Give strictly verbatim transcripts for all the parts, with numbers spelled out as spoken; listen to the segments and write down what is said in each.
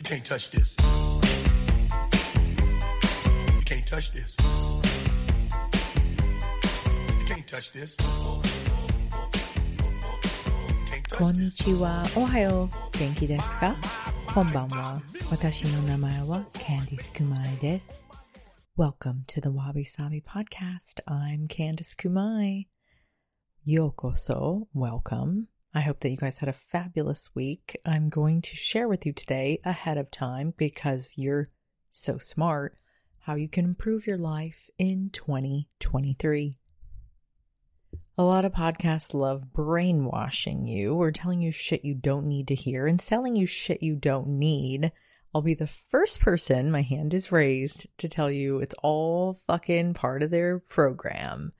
You can't touch this. You can't touch this. You can't touch this. Konnichiwa, ohayo, genki desu ka? Konbanwa, watashi no namae wa Candice Kumai desu. Welcome to the Wabi-Sabi podcast. I'm Candice Kumai. Yokoso, welcome. I hope that you guys had a fabulous week. I'm going to share with you today ahead of time, because you're so smart, how you can improve your life in twenty twenty-three. A lot of podcasts love brainwashing you or telling you shit you don't need to hear and selling you shit you don't need. I'll be the first person, my hand is raised, to tell you it's all fucking part of their program.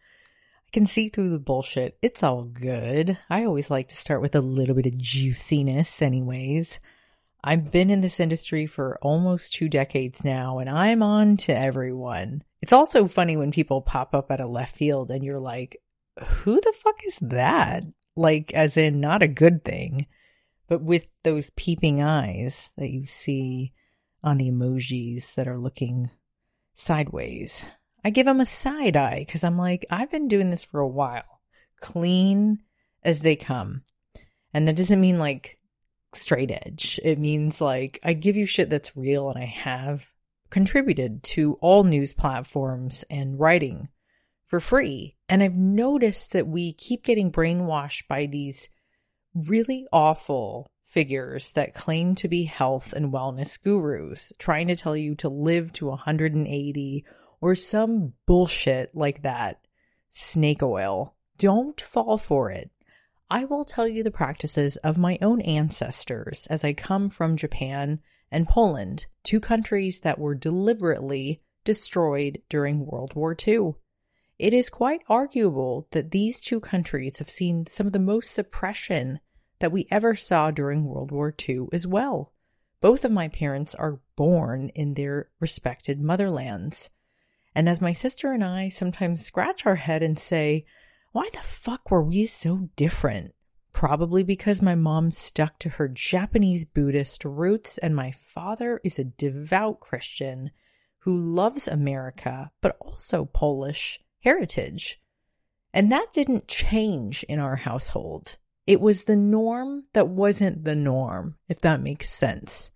I can see through the bullshit. It's all good. I always like to start with a little bit of juiciness anyways. I've been in this industry for almost two decades now, and I'm on to everyone. It's also funny when people pop up out of left field and you're like, who the fuck is that? Like, as in not a good thing, but with those peeping eyes that you see on the emojis that are looking sideways. I give them a side eye because I'm like, I've been doing this for a while, clean as they come. And that doesn't mean like straight edge. It means like I give you shit that's real, and I have contributed to all news platforms and writing for free. And I've noticed that we keep getting brainwashed by these really awful figures that claim to be health and wellness gurus, trying to tell you to live to one hundred eighty or some bullshit like that. Snake oil. Don't fall for it. I will tell you the practices of my own ancestors, as I come from Japan and Poland, two countries that were deliberately destroyed during World War Two. It is quite arguable that these two countries have seen some of the most suppression that we ever saw during World War Two as well. Both of my parents are born in their respected motherlands. And as my sister and I sometimes scratch our head and say, why the fuck were we so different? Probably because my mom stuck to her Japanese Buddhist roots, and my father is a devout Christian who loves America, but also Polish heritage. And that didn't change in our household. It was the norm that wasn't the norm, if that makes sense.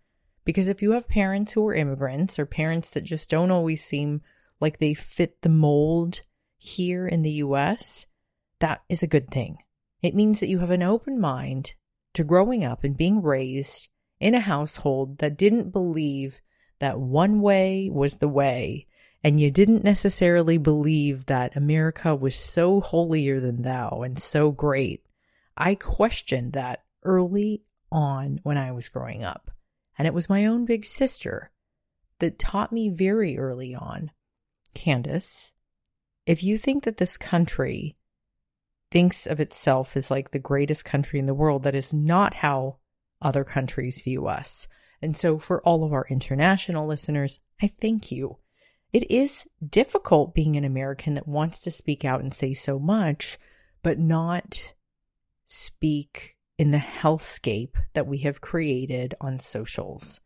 Because if you have parents who are immigrants, or parents that just don't always seem like they fit the mold here in the U S, that is a good thing. It means that you have an open mind to growing up and being raised in a household that didn't believe that one way was the way, and you didn't necessarily believe that America was so holier than thou and so great. I questioned that early on when I was growing up, and it was my own big sister that taught me very early on, Candice, if you think that this country thinks of itself as like the greatest country in the world, that is not how other countries view us. And so for all of our international listeners, I thank you. It is difficult being an American that wants to speak out and say so much, but not speak in the hellscape that we have created on socials.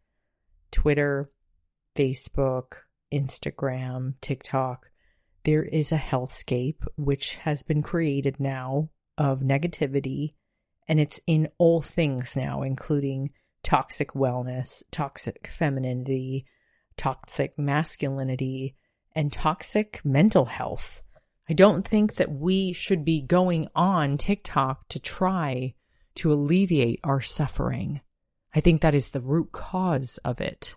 Twitter, Facebook, Instagram, TikTok, there is a hellscape which has been created now of negativity, and it's in all things now, including toxic wellness, toxic femininity, toxic masculinity, and toxic mental health. I don't think that we should be going on TikTok to try to alleviate our suffering. I think that is the root cause of it.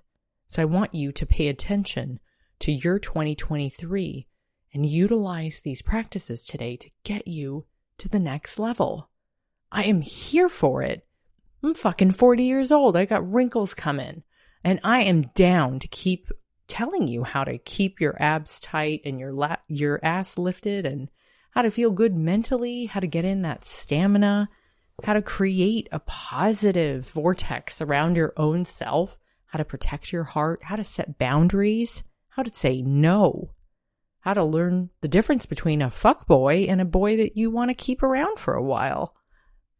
So I want you to pay attention to your twenty twenty-three and utilize these practices today to get you to the next level. I am here for it. I'm fucking forty years old. I got wrinkles coming, and I am down to keep telling you how to keep your abs tight and your la- your ass lifted, and how to feel good mentally, how to get in that stamina, how to create a positive vortex around your own self, how to protect your heart, how to set boundaries, how to say no, how to learn the difference between a fuckboy and a boy that you want to keep around for a while.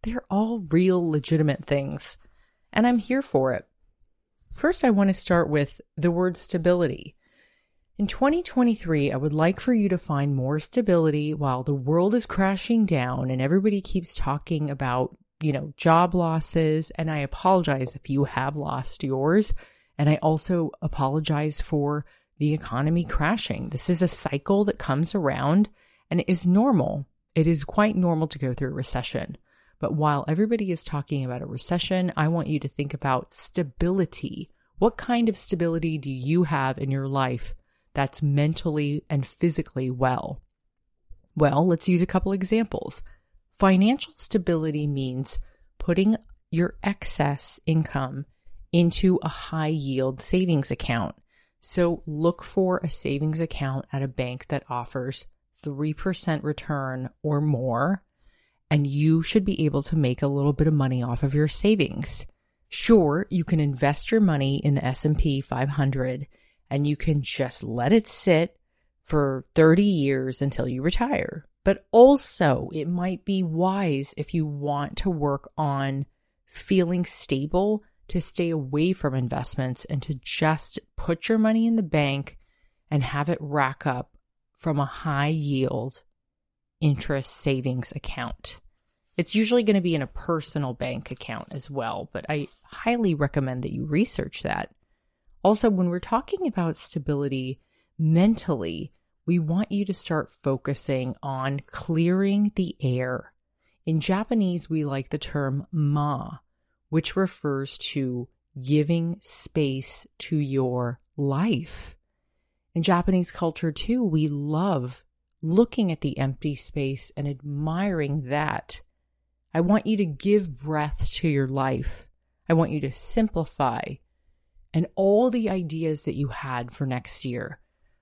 They're all real, legitimate things, and I'm here for it. First, I want to start with the word stability. In twenty twenty-three, I would like for you to find more stability while the world is crashing down and everybody keeps talking about, you know, job losses. And I apologize if you have lost yours. And I also apologize for the economy crashing. This is a cycle that comes around and it is normal. It is quite normal to go through a recession. But while everybody is talking about a recession, I want you to think about stability. What kind of stability do you have in your life that's mentally and physically well? Well, let's use a couple examples. Financial stability means putting your excess income into a high yield savings account. So look for a savings account at a bank that offers three percent return or more, and you should be able to make a little bit of money off of your savings. Sure, you can invest your money in the S and P five hundred and you can just let it sit for thirty years until you retire. But also, it might be wise if you want to work on feeling stable to stay away from investments and to just put your money in the bank and have it rack up from a high yield interest savings account. It's usually going to be in a personal bank account as well, but I highly recommend that you research that. Also, when we're talking about stability mentally, we want you to start focusing on clearing the air. In Japanese, we like the term ma, which refers to giving space to your life. In Japanese culture, too, we love looking at the empty space and admiring that. I want you to give breath to your life. I want you to simplify. And all the ideas that you had for next year,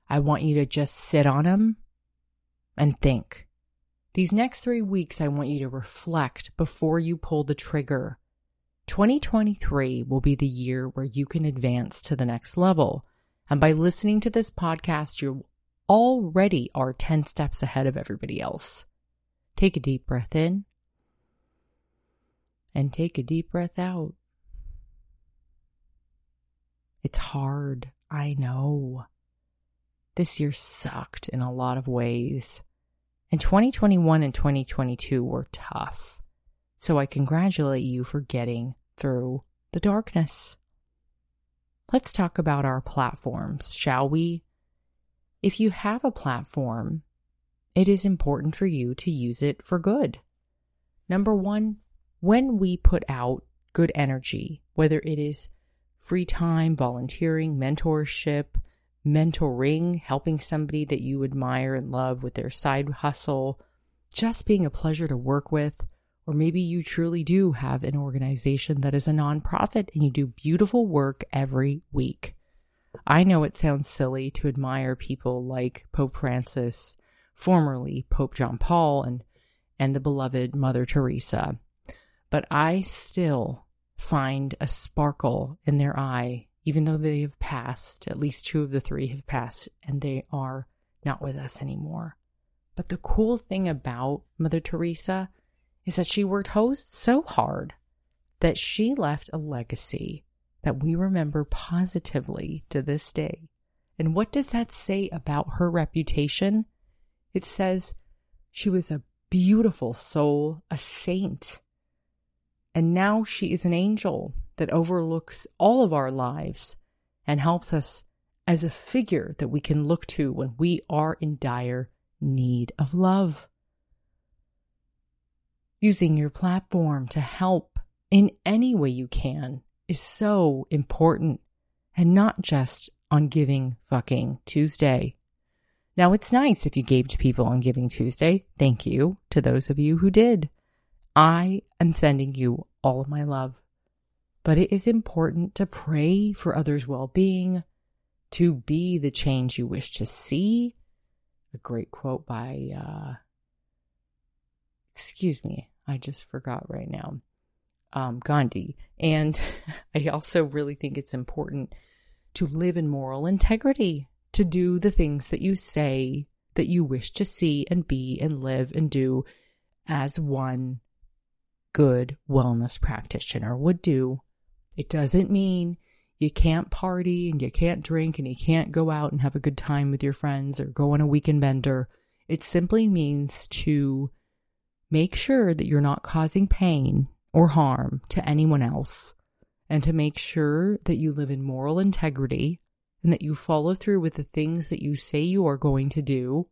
I want you to just sit on them and think. These next three weeks, I want you to reflect before you pull the trigger. twenty twenty-three will be the year where you can advance to the next level. And by listening to this podcast, you already are ten steps ahead of everybody else. Take a deep breath in and take a deep breath out. It's hard, I know. This year sucked in a lot of ways. And twenty twenty-one and twenty twenty-two were tough. So I congratulate you for getting through the darkness. Let's talk about our platforms, shall we? If you have a platform, it is important for you to use it for good. Number one, when we put out good energy, whether it is free time, volunteering, mentorship, mentoring, helping somebody that you admire and love with their side hustle, just being a pleasure to work with, or maybe you truly do have an organization that is a nonprofit and you do beautiful work every week. I know it sounds silly to admire people like Pope Francis, formerly Pope John Paul, and, and the beloved Mother Teresa, but I still find a sparkle in their eye, even though they have passed. At least two of the three have passed, and they are not with us anymore. But the cool thing about Mother Teresa is that she worked so hard that she left a legacy that we remember positively to this day. And what does that say about her reputation? It says she was a beautiful soul, a saint. And now she is an angel that overlooks all of our lives and helps us as a figure that we can look to when we are in dire need of love. Using your platform to help in any way you can is so important, and not just on Giving Fucking Tuesday. Now, it's nice if you gave to people on Giving Tuesday. Thank you to those of you who did. I am sending you all of my love, but it is important to pray for others' well-being, to be the change you wish to see. A great quote by, uh, excuse me, I just forgot right now, um, Gandhi. And I also really think it's important to live in moral integrity, to do the things that you say that you wish to see and be and live and do as one good wellness practitioner would do. It doesn't mean you can't party and you can't drink and you can't go out and have a good time with your friends or go on a weekend bender. It simply means to make sure that you're not causing pain or harm to anyone else, and to make sure that you live in moral integrity and that you follow through with the things that you say you are going to do,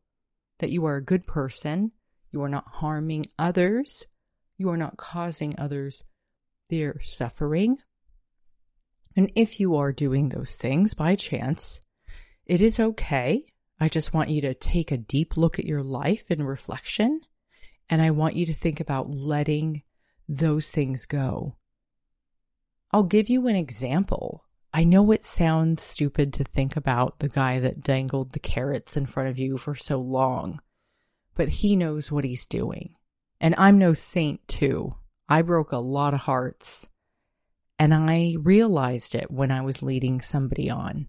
that you are a good person, you are not harming others, you are not causing others their suffering. And if you are doing those things by chance, it is okay. I just want you to take a deep look at your life in reflection, and I want you to think about letting those things go. I'll give you an example. I know it sounds stupid to think about the guy that dangled the carrots in front of you for so long, but he knows what he's doing. And I'm no saint too. I broke a lot of hearts, and I realized it when I was leading somebody on.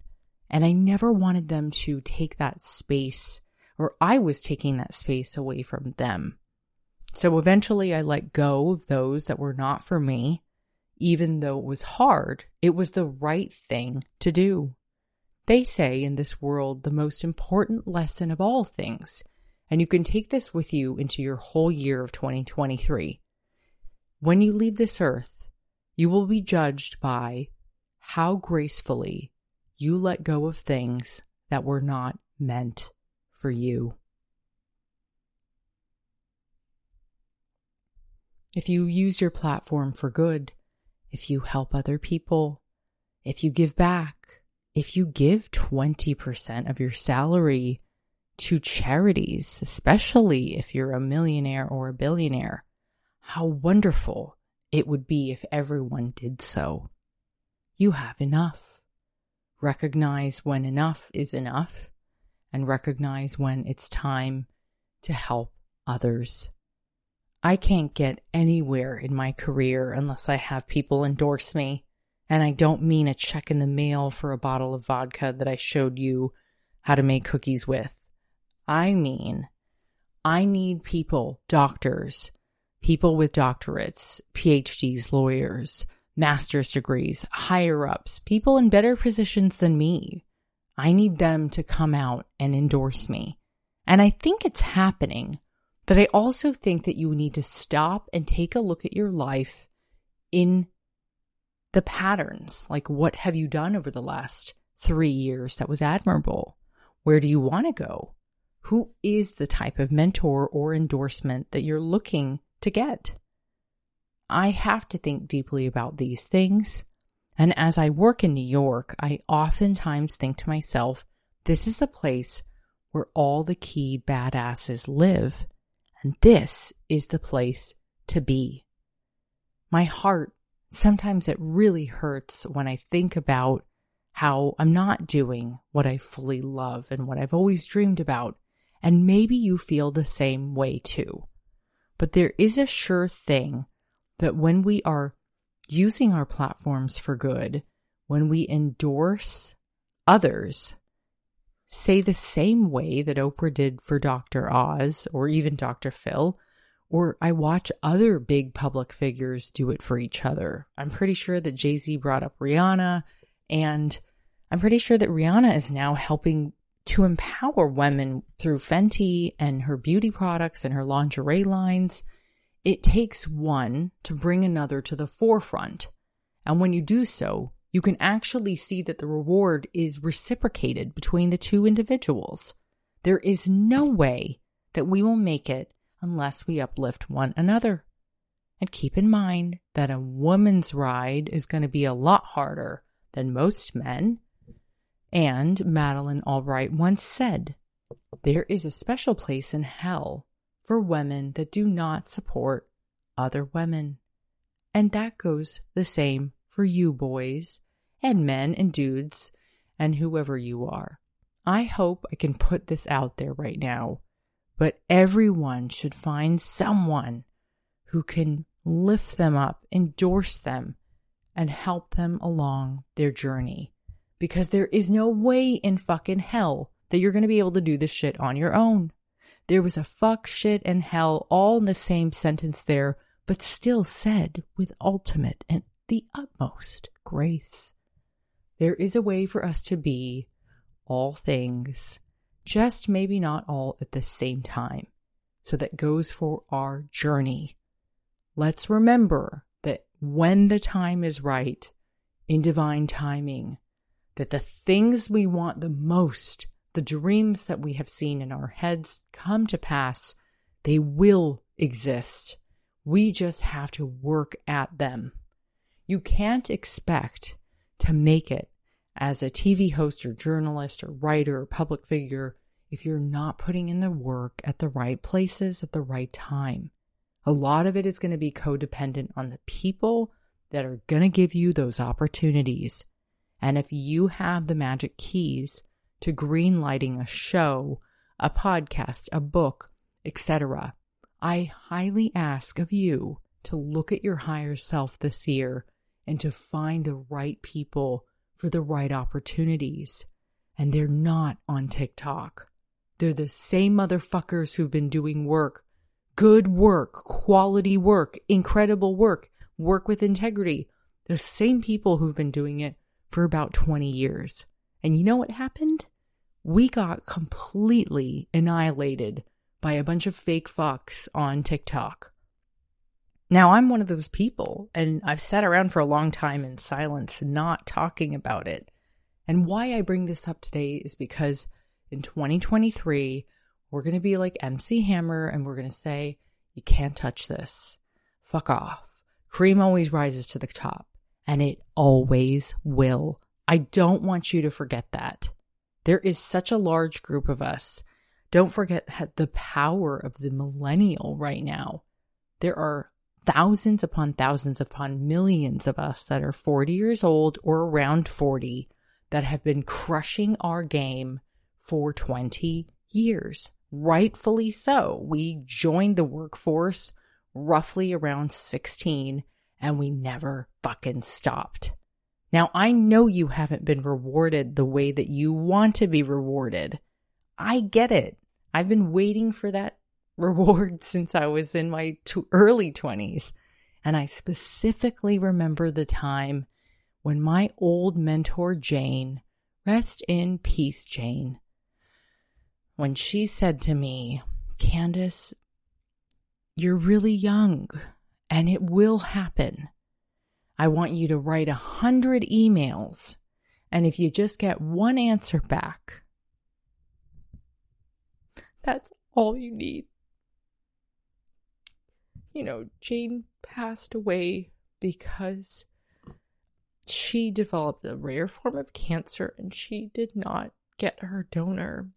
And I never wanted them to take that space, or I was taking that space away from them. So eventually I let go of those that were not for me. Even though it was hard, it was the right thing to do. They say in this world, the most important lesson of all things, and you can take this with you into your whole year of twenty twenty-three. When you leave this earth, you will be judged by how gracefully you let go of things that were not meant for you. If you use your platform for good, if you help other people, if you give back, if you give twenty percent of your salary to charities, especially if you're a millionaire or a billionaire, how wonderful it would be if everyone did so. You have enough. Recognize when enough is enough, and recognize when it's time to help others. I can't get anywhere in my career unless I have people endorse me, and I don't mean a check in the mail for a bottle of vodka that I showed you how to make cookies with. I mean, I need people, doctors, people with doctorates, P H Ds, lawyers, master's degrees, higher-ups, people in better positions than me. I need them to come out and endorse me, and I think it's happening. But I also think that you need to stop and take a look at your life in the patterns. Like, what have you done over the last three years that was admirable? Where do you want to go? Who is the type of mentor or endorsement that you're looking to get? I have to think deeply about these things. And as I work in New York, I oftentimes think to myself, this is the place where all the key badasses live. And this is the place to be. My heart, sometimes it really hurts when I think about how I'm not doing what I fully love and what I've always dreamed about. And maybe you feel the same way too. But there is a sure thing that when we are using our platforms for good, when we endorse others, say the same way that Oprah did for Doctor Oz or even Doctor Phil, or I watch other big public figures do it for each other. I'm pretty sure that Jay-Z brought up Rihanna, and I'm pretty sure that Rihanna is now helping to empower women through Fenty and her beauty products and her lingerie lines. It takes one to bring another to the forefront. And when you do so, you can actually see that the reward is reciprocated between the two individuals. There is no way that we will make it unless we uplift one another. And keep in mind that a woman's ride is going to be a lot harder than most men. And Madeleine Albright once said, there is a special place in hell for women that do not support other women. And that goes the same for you boys and men and dudes and whoever you are. I hope I can put this out there right now, but everyone should find someone who can lift them up, endorse them, and help them along their journey, because there is no way in fucking hell that you're going to be able to do this shit on your own. There was a fuck, shit, and hell all in the same sentence there, but still said with ultimate and the utmost grace. There is a way for us to be all things, just maybe not all at the same time. So that goes for our journey. Let's remember that when the time is right, in divine timing, that the things we want the most, the dreams that we have seen in our heads come to pass, they will exist. We just have to work at them. You can't expect to make it as a T V host or journalist or writer or public figure if you're not putting in the work at the right places at the right time. A lot of it is going to be codependent on the people that are going to give you those opportunities. And if you have the magic keys to green lighting a show, a podcast, a book, et cetera, I highly ask of you to look at your higher self this year and to find the right people for the right opportunities. And they're not on TikTok. They're the same motherfuckers who've been doing work, good work, quality work, incredible work, work with integrity. The same people who've been doing it for about twenty years. And you know what happened? We got completely annihilated by a bunch of fake fucks on TikTok. Now, I'm one of those people, and I've sat around for a long time in silence, not talking about it. And why I bring this up today is because in twenty twenty-three, we're going to be like M C Hammer, and we're going to say, you can't touch this. Fuck off. Cream always rises to the top, and it always will. I don't want you to forget that. There is such a large group of us. Don't forget the power of the millennial right now. There are thousands upon thousands upon millions of us that are forty years old or around forty that have been crushing our game for twenty years. Rightfully so. We joined the workforce roughly around sixteen and we never fucking stopped. Now, I know you haven't been rewarded the way that you want to be rewarded. I get it. I've been waiting for that reward since I was in my early twenties. And I specifically remember the time when my old mentor, Jane, rest in peace, Jane, when she said to me, Candice, you're really young and it will happen. I want you to write a hundred emails. And if you just get one answer back, that's all you need. You know, Jane passed away because she developed a rare form of cancer and she did not get her donor.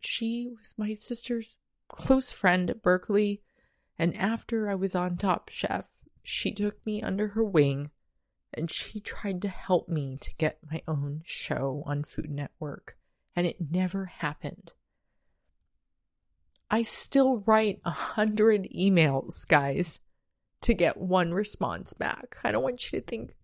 She was my sister's close friend at Berkeley, and after I was on Top Chef, she took me under her wing and she tried to help me to get my own show on Food Network, and it never happened. I still write a hundred emails, guys, to get one response back. I don't want you to think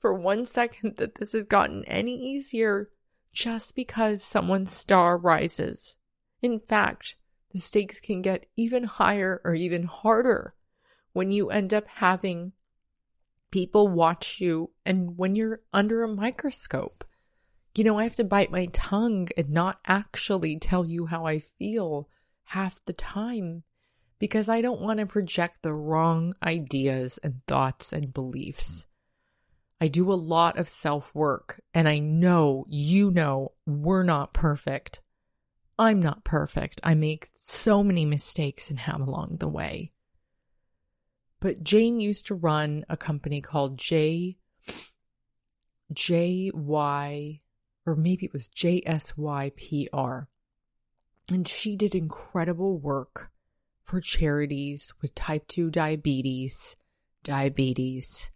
for one second that this has gotten any easier just because someone's star rises. In fact, the stakes can get even higher or even harder when you end up having people watch you and when you're under a microscope. You know, I have to bite my tongue and not actually tell you how I feel half the time because I don't want to project the wrong ideas and thoughts and beliefs. I do a lot of self-work, and I know, you know, we're not perfect. I'm not perfect. I make so many mistakes and have along the way. But Jane used to run a company called J, J Y, or maybe it was J S Y P R. And she did incredible work for charities with type two diabetes, diabetes.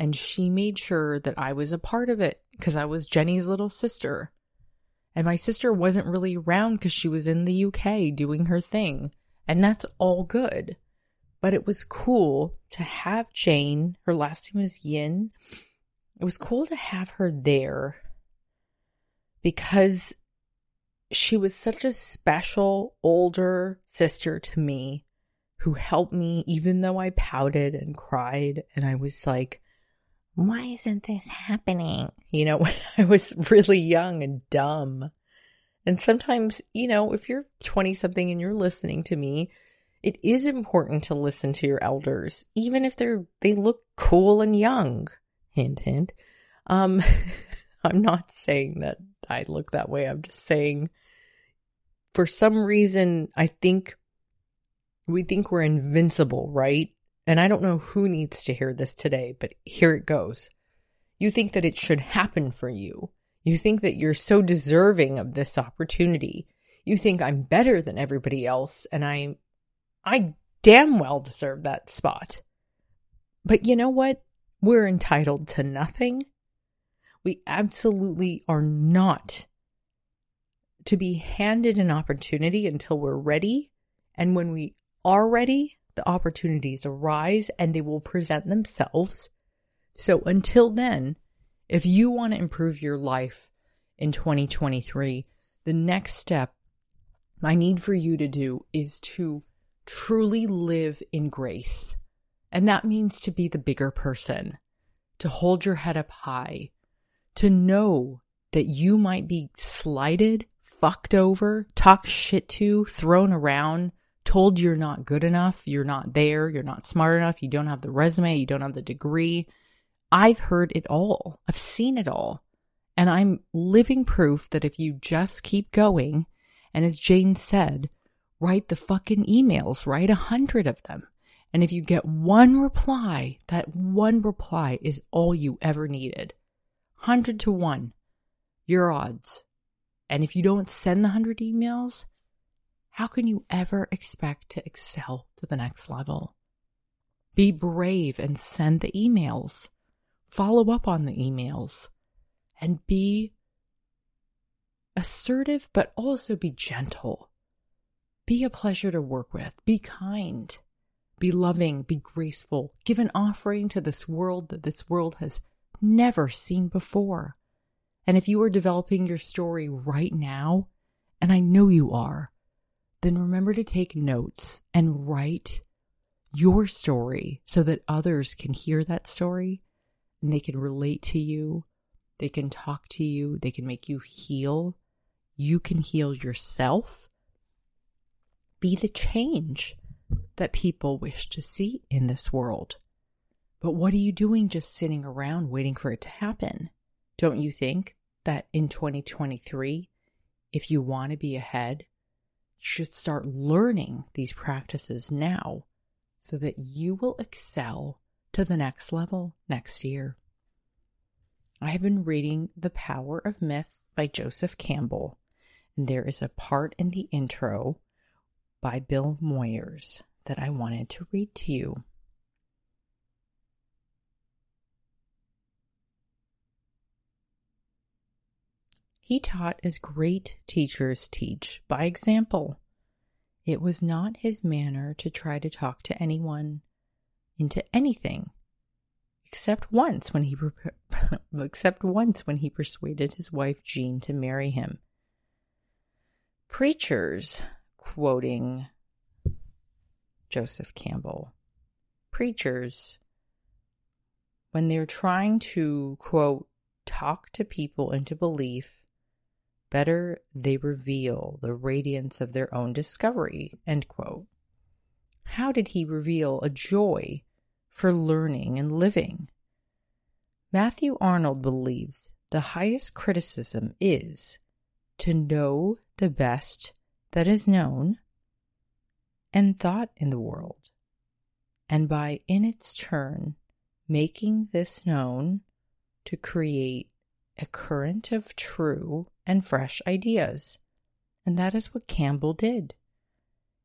And she made sure that I was a part of it because I was Jenny's little sister. And my sister wasn't really around because she was in the U K doing her thing. And that's all good. But it was cool to have Jane, her last name was Yin. It was cool to have her there because she was such a special older sister to me who helped me even though I pouted and cried and I was like, why isn't this happening? You know, when I was really young and dumb. And sometimes, you know, if you're twenty-something and you're listening to me, it is important to listen to your elders, even if they're they look cool and young. Hint, hint. Um, I'm not saying that I look that way. I'm just saying for some reason, I think we think we're invincible, right? And I don't know who needs to hear this today, but here it goes. You think that it should happen for you. You think that you're so deserving of this opportunity. You think I'm better than everybody else, and I, I damn well deserve that spot. But you know what? We're entitled to nothing. We absolutely are not to be handed an opportunity until we're ready. And when we are ready, the opportunities arise and they will present themselves. So until then, if you want to improve your life in twenty twenty-three, the next step I need for you to do is to truly live in grace. And that means to be the bigger person, to hold your head up high, to know that you might be slighted, fucked over, talked shit to, thrown around, told you're not good enough, you're not there, you're not smart enough, you don't have the resume, you don't have the degree. I've heard it all. I've seen it all. And I'm living proof that if you just keep going, and as Jane said, write the fucking emails, write a hundred of them. And if you get one reply, that one reply is all you ever needed. Hundred to one, your odds. And if you don't send the hundred emails, how can you ever expect to excel to the next level? Be brave and send the emails. Follow up on the emails. And be assertive, but also be gentle. Be a pleasure to work with. Be kind. Be loving, be graceful, give an offering to this world that this world has never seen before. And if you are developing your story right now, and I know you are, then remember to take notes and write your story so that others can hear that story and they can relate to you, they can talk to you, they can make you heal, you can heal yourself. Be the change that people wish to see in this world. But what are you doing just sitting around waiting for it to happen? Don't you think that in twenty twenty-three, if you want to be ahead, you should start learning these practices now so that you will excel to the next level next year? I have been reading The Power of Myth by Joseph Campbell, and there is a part in the intro by Bill Moyers that I wanted to read to you. He taught as great teachers teach, by example. It was not his manner to try to talk to anyone into anything, except once when he except once when he persuaded his wife Jane to marry him. Preachers, quoting Joseph Campbell, preachers, when they're trying to, quote, talk to people into belief, better they reveal the radiance of their own discovery, end quote. How did he reveal a joy for learning and living? Matthew Arnold believed the highest criticism is to know the best that is known and thought in the world, and by in its turn making this known to create a current of true and fresh ideas. And that is what Campbell did.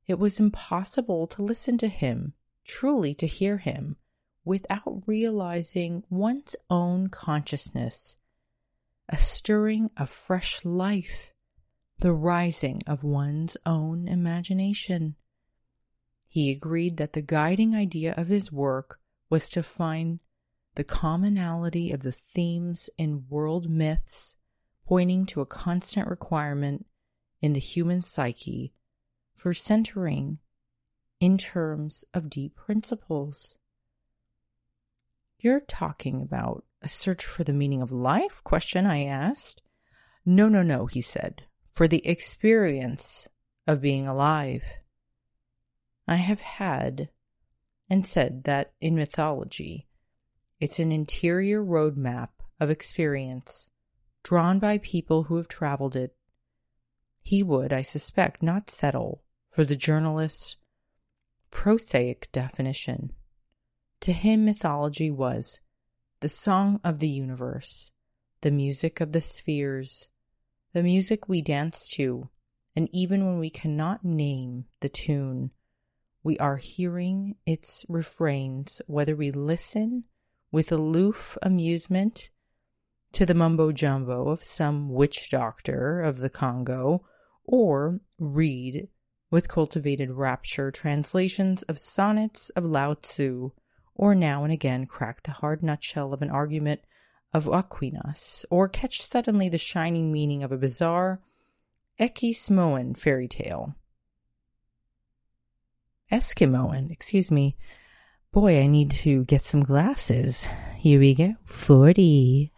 It was impossible to listen to him, truly to hear him, without realizing one's own consciousness, a stirring of fresh life, the rising of one's own imagination. He agreed that the guiding idea of his work was to find the commonality of the themes in world myths, pointing to a constant requirement in the human psyche for centering in terms of deep principles. You're talking about a search for the meaning of life? Question I asked. No, no, no, he said, for the experience of being alive. I have had and said that in mythology, it's an interior roadmap of experience drawn by people who have traveled it. He would, I suspect, not settle for the journalist's prosaic definition. To him, mythology was the song of the universe, the music of the spheres, the music we dance to, and even when we cannot name the tune, we are hearing its refrains, whether we listen with aloof amusement to the mumbo-jumbo of some witch doctor of the Congo, or read with cultivated rapture translations of sonnets of Lao Tzu, or now and again crack the hard nutshell of an argument of Aquinas, or catch suddenly the shining meaning of a bizarre Eskimoan fairy tale. Eskimoan, excuse me. Boy, I need to get some glasses. Here we go. forty.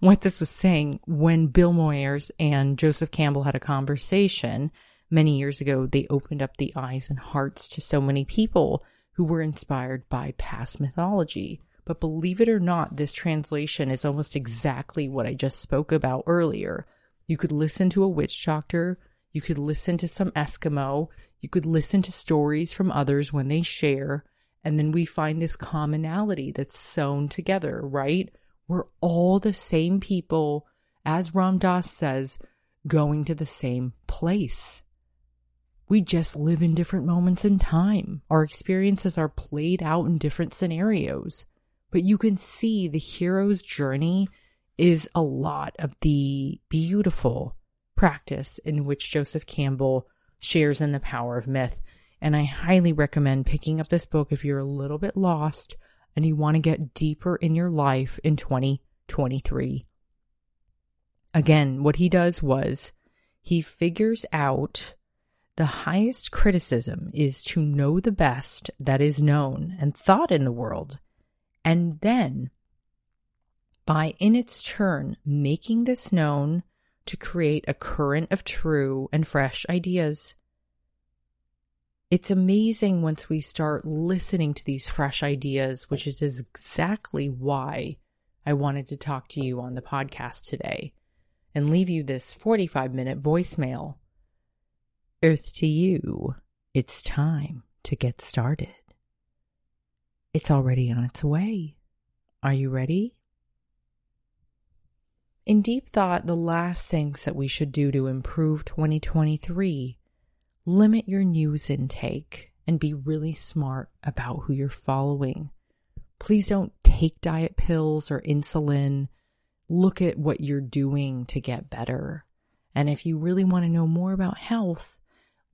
What this was saying, when Bill Moyers and Joseph Campbell had a conversation many years ago, they opened up the eyes and hearts to so many people who were inspired by past mythology. But believe it or not, this translation is almost exactly what I just spoke about earlier. You could listen to a witch doctor. You could listen to some Eskimo. You could listen to stories from others when they share, and then we find this commonality that's sewn together, right? We're all the same people, as Ram Dass says, going to the same place. We just live in different moments in time. Our experiences are played out in different scenarios, but you can see the hero's journey is a lot of the beautiful practice in which Joseph Campbell shares in The Power of Myth, and I highly recommend picking up this book if you're a little bit lost and you want to get deeper in your life in twenty twenty-three. Again, what he does was he figures out the highest criticism is to know the best that is known and thought in the world, and then by in its turn making this known to create a current of true and fresh ideas. It's amazing once we start listening to these fresh ideas, which is exactly why I wanted to talk to you on the podcast today and leave you this forty-five minute voicemail. Earth to you, it's time to get started. It's already on its way. Are you ready? In deep thought, the last things that we should do to improve twenty twenty-three, limit your news intake and be really smart about who you're following. Please don't take diet pills or insulin. Look at what you're doing to get better. And if you really want to know more about health,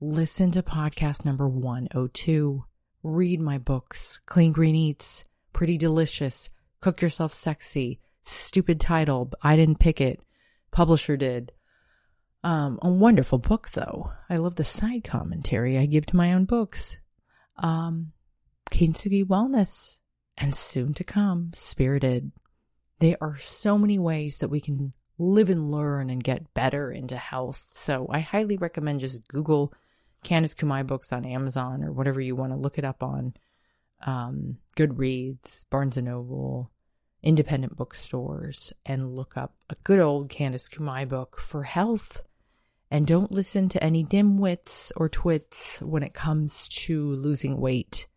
listen to podcast number one oh two. Read my books, Clean Green Eats, Pretty Delicious, Cook Yourself Sexy. Stupid title, but I didn't pick it. Publisher did. Um, a wonderful book, though. I love the side commentary I give to my own books. Um, Kintsugi Wellness, and soon to come, Spirited. There are so many ways that we can live and learn and get better into health. So I highly recommend just Google Candice Kumai books on Amazon or whatever you want to look it up on. Um, Goodreads, Barnes and Noble, independent bookstores, and look up a good old Candice Kumai book for health. And don't listen to any dimwits or twits when it comes to losing weight.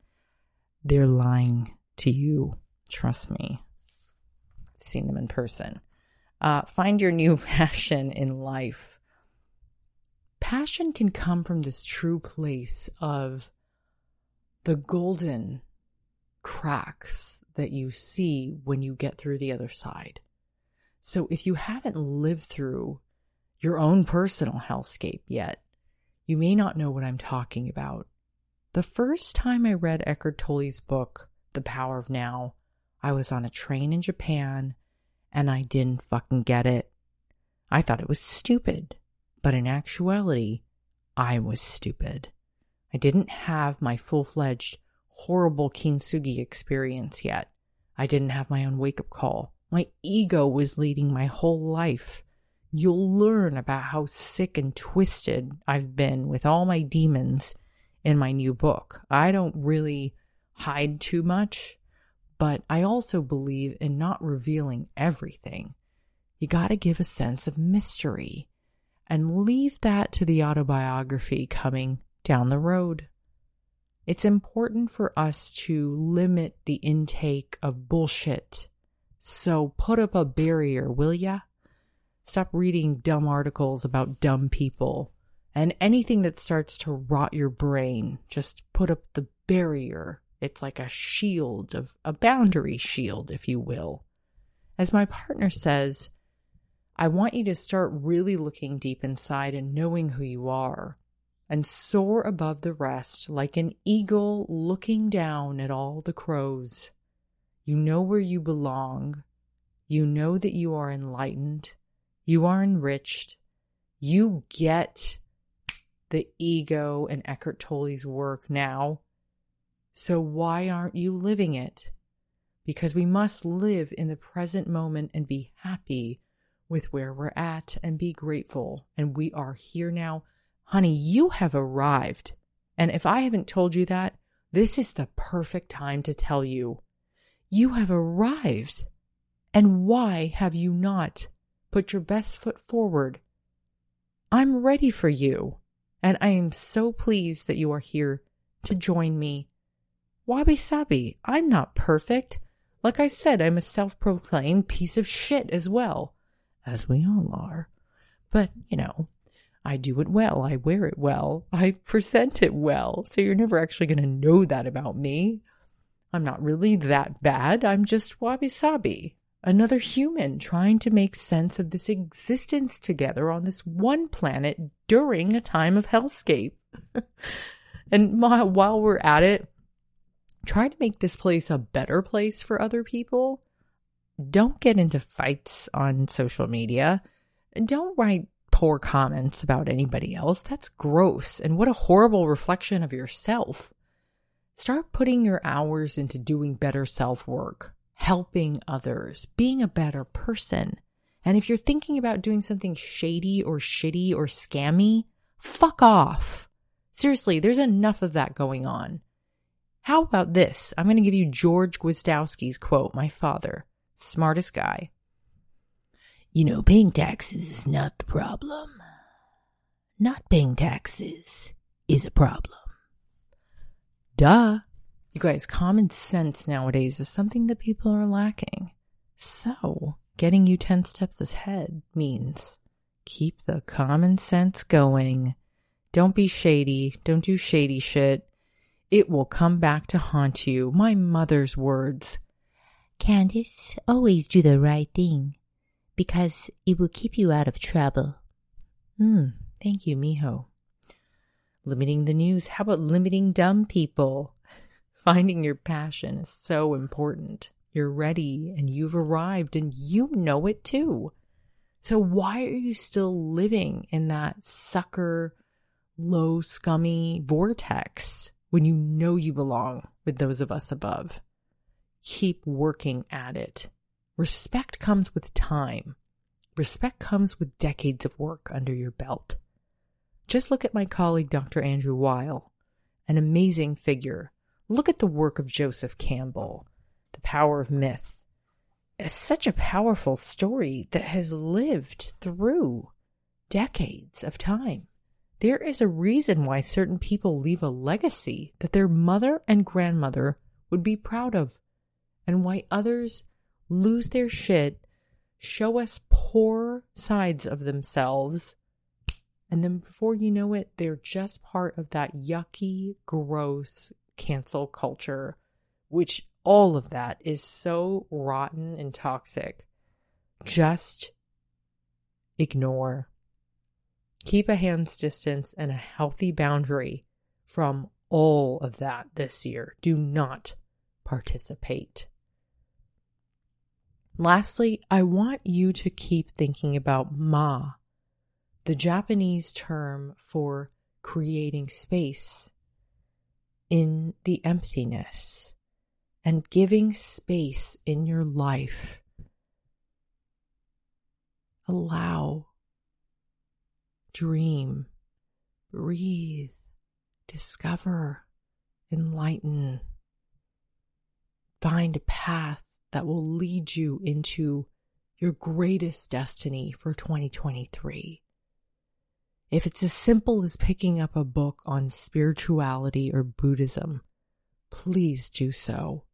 They're lying to you. Trust me. I've seen them in person. Uh, find your new passion in life. Passion can come from this true place of the golden cracks that you see when you get through the other side. So if you haven't lived through your own personal hellscape yet, you may not know what I'm talking about. The first time I read Eckhart Tolle's book, The Power of Now, I was on a train in Japan and I didn't fucking get it. I thought it was stupid, but in actuality, I was stupid. I didn't have my full-fledged horrible kintsugi experience yet. I didn't have my own wake-up call. My ego was leading my whole life. You'll learn about how sick and twisted I've been with all my demons in my new book. I don't really hide too much, but I also believe in not revealing everything. You got to give a sense of mystery and leave that to the autobiography coming down the road. It's important for us to limit the intake of bullshit. So put up a barrier, will ya? Stop reading dumb articles about dumb people. And anything that starts to rot your brain, just put up the barrier. It's like a shield, of a boundary shield, if you will. As my partner says, I want you to start really looking deep inside and knowing who you are, and soar above the rest like an eagle looking down at all the crows. You know where you belong. You know that you are enlightened. You are enriched. You get the ego and Eckhart Tolle's work now. So why aren't you living it? Because we must live in the present moment and be happy with where we're at and be grateful. And we are here now. Honey, you have arrived. And if I haven't told you that, this is the perfect time to tell you. You have arrived. And why have you not put your best foot forward? I'm ready for you. And I am so pleased that you are here to join me. Wabi-sabi, I'm not perfect. Like I said, I'm a self-proclaimed piece of shit as well. As we all are. But, you know, I do it well, I wear it well, I present it well, so you're never actually going to know that about me. I'm not really that bad, I'm just wabi-sabi, another human trying to make sense of this existence together on this one planet during a time of hellscape. And while we're at it, try to make this place a better place for other people. Don't get into fights on social media. Don't write poor comments about anybody else. That's gross. And what a horrible reflection of yourself. Start putting your hours into doing better self-work, helping others, being a better person. And if you're thinking about doing something shady or shitty or scammy, fuck off. Seriously, there's enough of that going on. How about this? I'm going to give you George Gwizdowski's quote, my father, smartest guy. You know, paying taxes is not the problem. Not paying taxes is a problem. Duh. You guys, common sense nowadays is something that people are lacking. So, getting you ten steps ahead means keep the common sense going. Don't be shady. Don't do shady shit. It will come back to haunt you. My mother's words. Candice, always do the right thing. Because it will keep you out of trouble. Mm, thank you, mijo. Limiting the news. How about limiting dumb people? Finding your passion is so important. You're ready and you've arrived and you know it too. So why are you still living in that sucker, low, scummy vortex when you know you belong with those of us above? Keep working at it. Respect comes with time. Respect comes with decades of work under your belt. Just look at my colleague, Doctor Andrew Weil, an amazing figure. Look at the work of Joseph Campbell, The Power of Myth. It's such a powerful story that has lived through decades of time. There is a reason why certain people leave a legacy that their mother and grandmother would be proud of, and why others lose their shit, show us poor sides of themselves, and then before you know it, they're just part of that yucky, gross cancel culture, which all of that is so rotten and toxic. Just ignore. Keep a hand's distance and a healthy boundary from all of that this year. Do not participate. Lastly, I want you to keep thinking about ma, the Japanese term for creating space in the emptiness. and giving space in your life. Allow, dream, breathe, discover, enlighten. Find a path that will lead you into your greatest destiny for twenty twenty-three. If it's as simple as picking up a book on spirituality or Buddhism, please do so.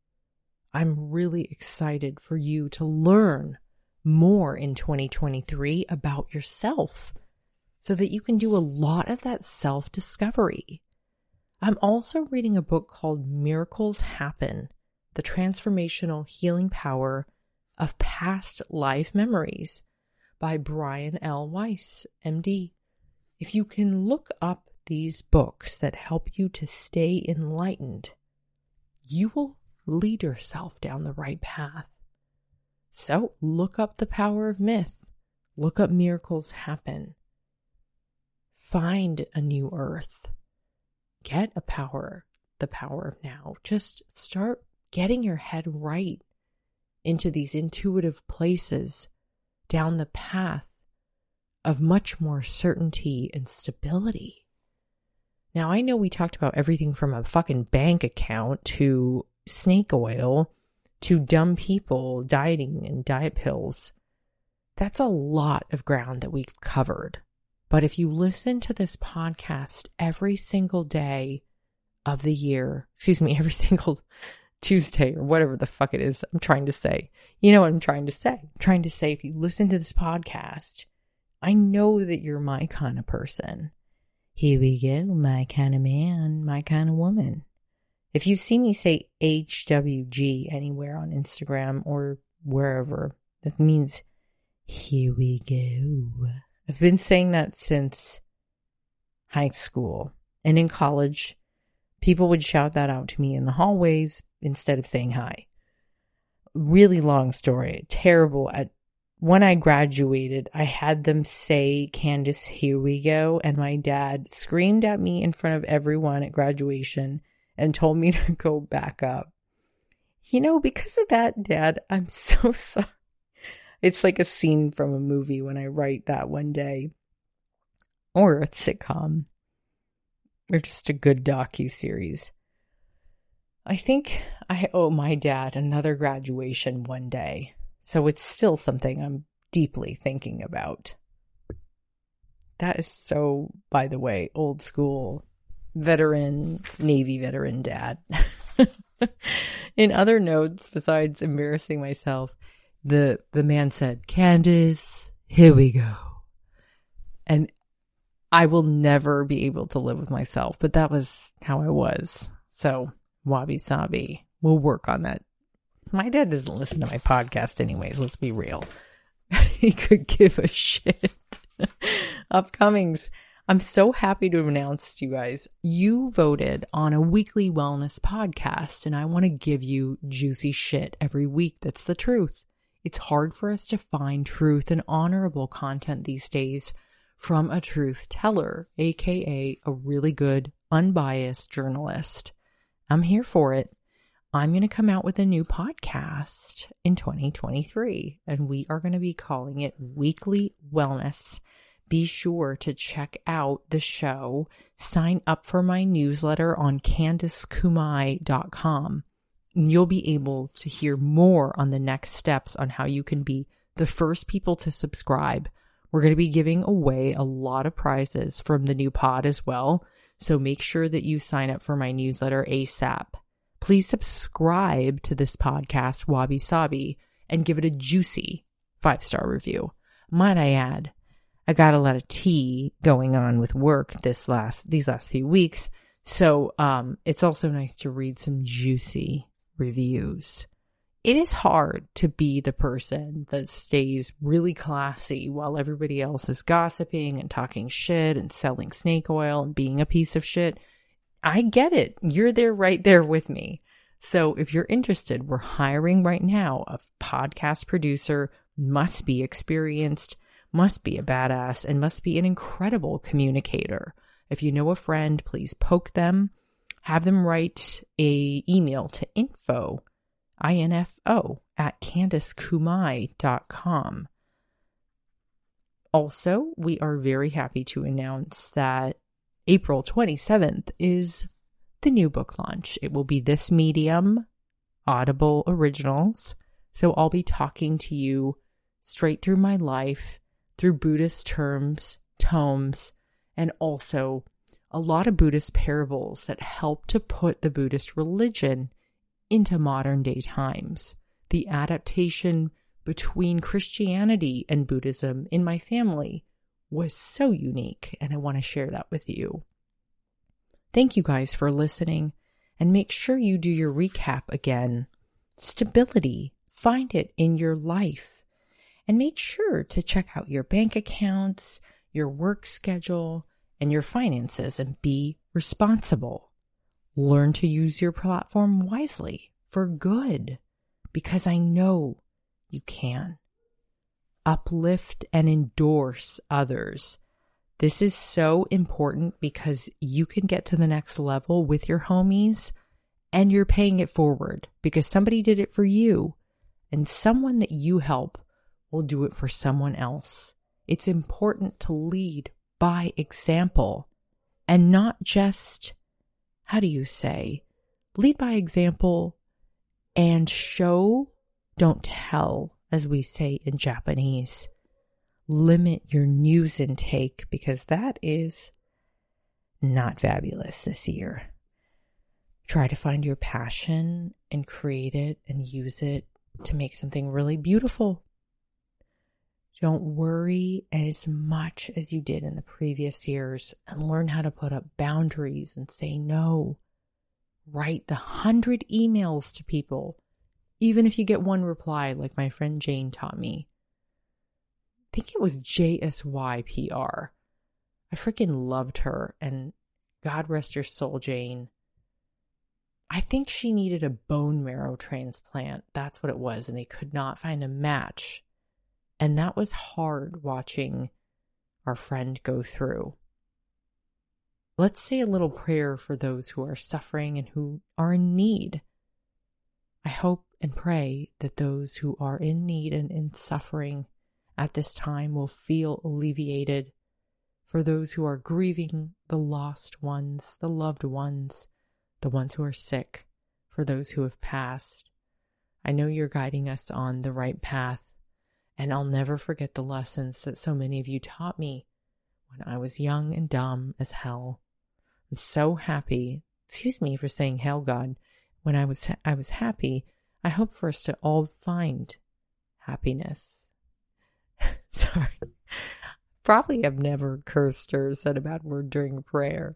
I'm really excited for you to learn more in twenty twenty-three about yourself so that you can do a lot of that self-discovery. I'm also reading a book called Miracles Happen, The Transformational Healing Power of Past Life Memories by Brian L. Weiss, M D. If you can look up these books that help you to stay enlightened, you will lead yourself down the right path. So look up The Power of Myth. Look up Miracles Happen. Find a new earth. Get a power, the power of now. Just start getting your head right into these intuitive places down the path of much more certainty and stability. Now, I know we talked about everything from a fucking bank account to snake oil to dumb people dieting and diet pills. That's a lot of ground that we've covered. But if you listen to this podcast every single day of the year, excuse me, every single Tuesday or whatever the fuck it is I'm trying to say, you know what I'm trying to say. I'm trying to say if you listen to this podcast, I know that you're my kind of person. Here we go, my kind of man, my kind of woman. If you see me say H W G anywhere on Instagram or wherever, that means here we go. I've been saying that since high school. And in college, people would shout that out to me in the hallways instead of saying hi. Really long story. Terrible at When I graduated, I had them say, Candice, here we go. And my dad screamed at me in front of everyone at graduation and told me to go back up. You know, because of that, Dad, I'm so sorry. It's like a scene from a movie when I write that one day. Or a sitcom. Or just a good docuseries. I think I owe my dad another graduation one day. So it's still something I'm deeply thinking about. That is so, by the way, old school veteran, Navy veteran dad. In other notes, besides embarrassing myself, the, the man said, Candice, here we go. And I will never be able to live with myself, but that was how I was. So Wabi-Sabi, we'll work on that. My dad doesn't listen to my podcast anyways, let's be real. He could give a shit. Upcomings. I'm so happy to announce to you guys, you voted on a weekly wellness podcast, and I want to give you juicy shit every week. That's the truth. It's hard for us to find truth and honorable content these days from a truth teller, aka a really good, unbiased journalist. I'm here for it. I'm going to come out with a new podcast in twenty twenty-three, and we are going to be calling it Weekly Wellness. Be sure to check out the show. Sign up for my newsletter on candice kumai dot com. You'll be able to hear more on the next steps on how you can be the first people to subscribe. We're going to be giving away a lot of prizes from the new pod as well, so make sure that you sign up for my newsletter ASAP. Please subscribe to this podcast, Wabi Sabi, and give it a juicy five-star review. Might I add, I got a lot of tea going on with work this last these last few weeks, so um, it's also nice to read some juicy reviews. It is hard to be the person that stays really classy while everybody else is gossiping and talking shit and selling snake oil and being a piece of shit. I get it. You're there right there with me. So if you're interested, we're hiring right now a podcast producer, must be experienced, must be a badass, and must be an incredible communicator. If you know a friend, please poke them. Have them write a email to info info at candice kumai dot com. Also, we are very happy to announce that April twenty-seventh is the new book launch. It will be This Medium, Audible Originals. So I'll be talking to you straight through my life, through Buddhist terms, tomes, and also a lot of Buddhist parables that help to put the Buddhist religion into modern day times. The adaptation between Christianity and Buddhism in my family was so unique, and I want to share that with you. Thank you guys for listening, and make sure you do your recap again. Stability, find it in your life, and make sure to check out your bank accounts, your work schedule, and your finances, and be responsible. Learn to use your platform wisely for good, because I know you can. Uplift and endorse others. This is so important because you can get to the next level with your homies and you're paying it forward because somebody did it for you and someone that you help will do it for someone else. It's important to lead by example and not just, how do you say, lead by example and show, don't tell, as we say in Japanese. Limit your news intake because that is not fabulous this year. Try to find your passion and create it and use it to make something really beautiful. Don't worry as much as you did in the previous years and learn how to put up boundaries and say no. Write the hundred emails to people, even if you get one reply, like my friend Jane taught me. I think it was J S Y P R. I freaking loved her, and God rest her soul, Jane. I think she needed a bone marrow transplant. That's what it was, and they could not find a match. And that was hard watching our friend go through. Let's say a little prayer for those who are suffering and who are in need. I hope and pray that those who are in need and in suffering at this time will feel alleviated. For those who are grieving, the lost ones, the loved ones, the ones who are sick, for those who have passed. I know you're guiding us on the right path, and I'll never forget the lessons that so many of you taught me when I was young and dumb as hell. I'm so happy, excuse me for saying hell, God, when I was I was happy. I hope for us to all find happiness. Sorry. Probably have never cursed or said a bad word during prayer.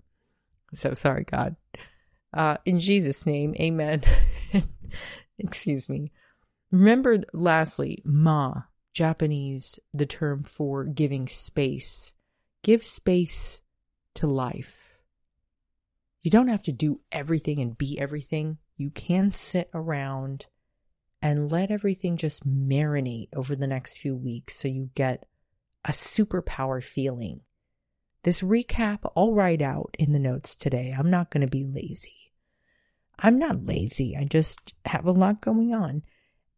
So sorry, God. Uh, in Jesus' name, amen. Excuse me. Remember, lastly, ma, Japanese, the term for giving space. Give space to life. You don't have to do everything and be everything. You can sit around and let everything just marinate over the next few weeks so you get a superpower feeling. This recap, I'll write out in the notes today. I'm not going to be lazy. I'm not lazy. I just have a lot going on.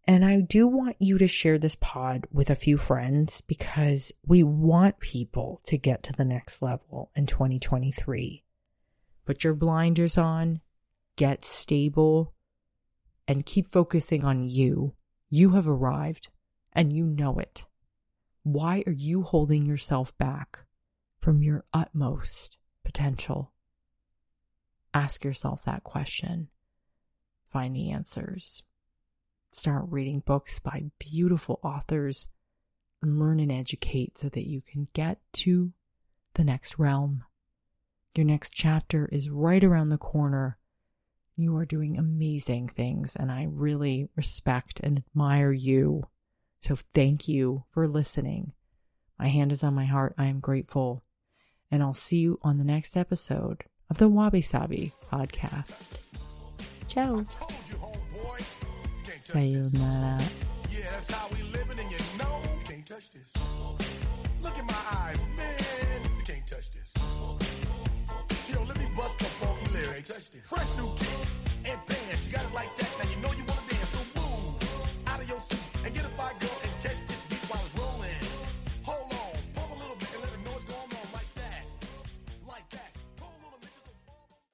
And I do want you to share this pod with a few friends because we want people to get to the next level in twenty twenty-three. Put your blinders on, get stable, and keep focusing on you. You have arrived, and you know it. Why are you holding yourself back from your utmost potential? Ask yourself that question. Find the answers. Start reading books by beautiful authors and learn and educate so that you can get to the next realm. Your next chapter is right around the corner. You are doing amazing things, and I really respect and admire you. So thank you for listening. My hand is on my heart. I am grateful. And I'll see you on the next episode of the Wabi-Sabi podcast. Ciao. Sayonara. Yeah, that's how we living, and you know, can't touch this.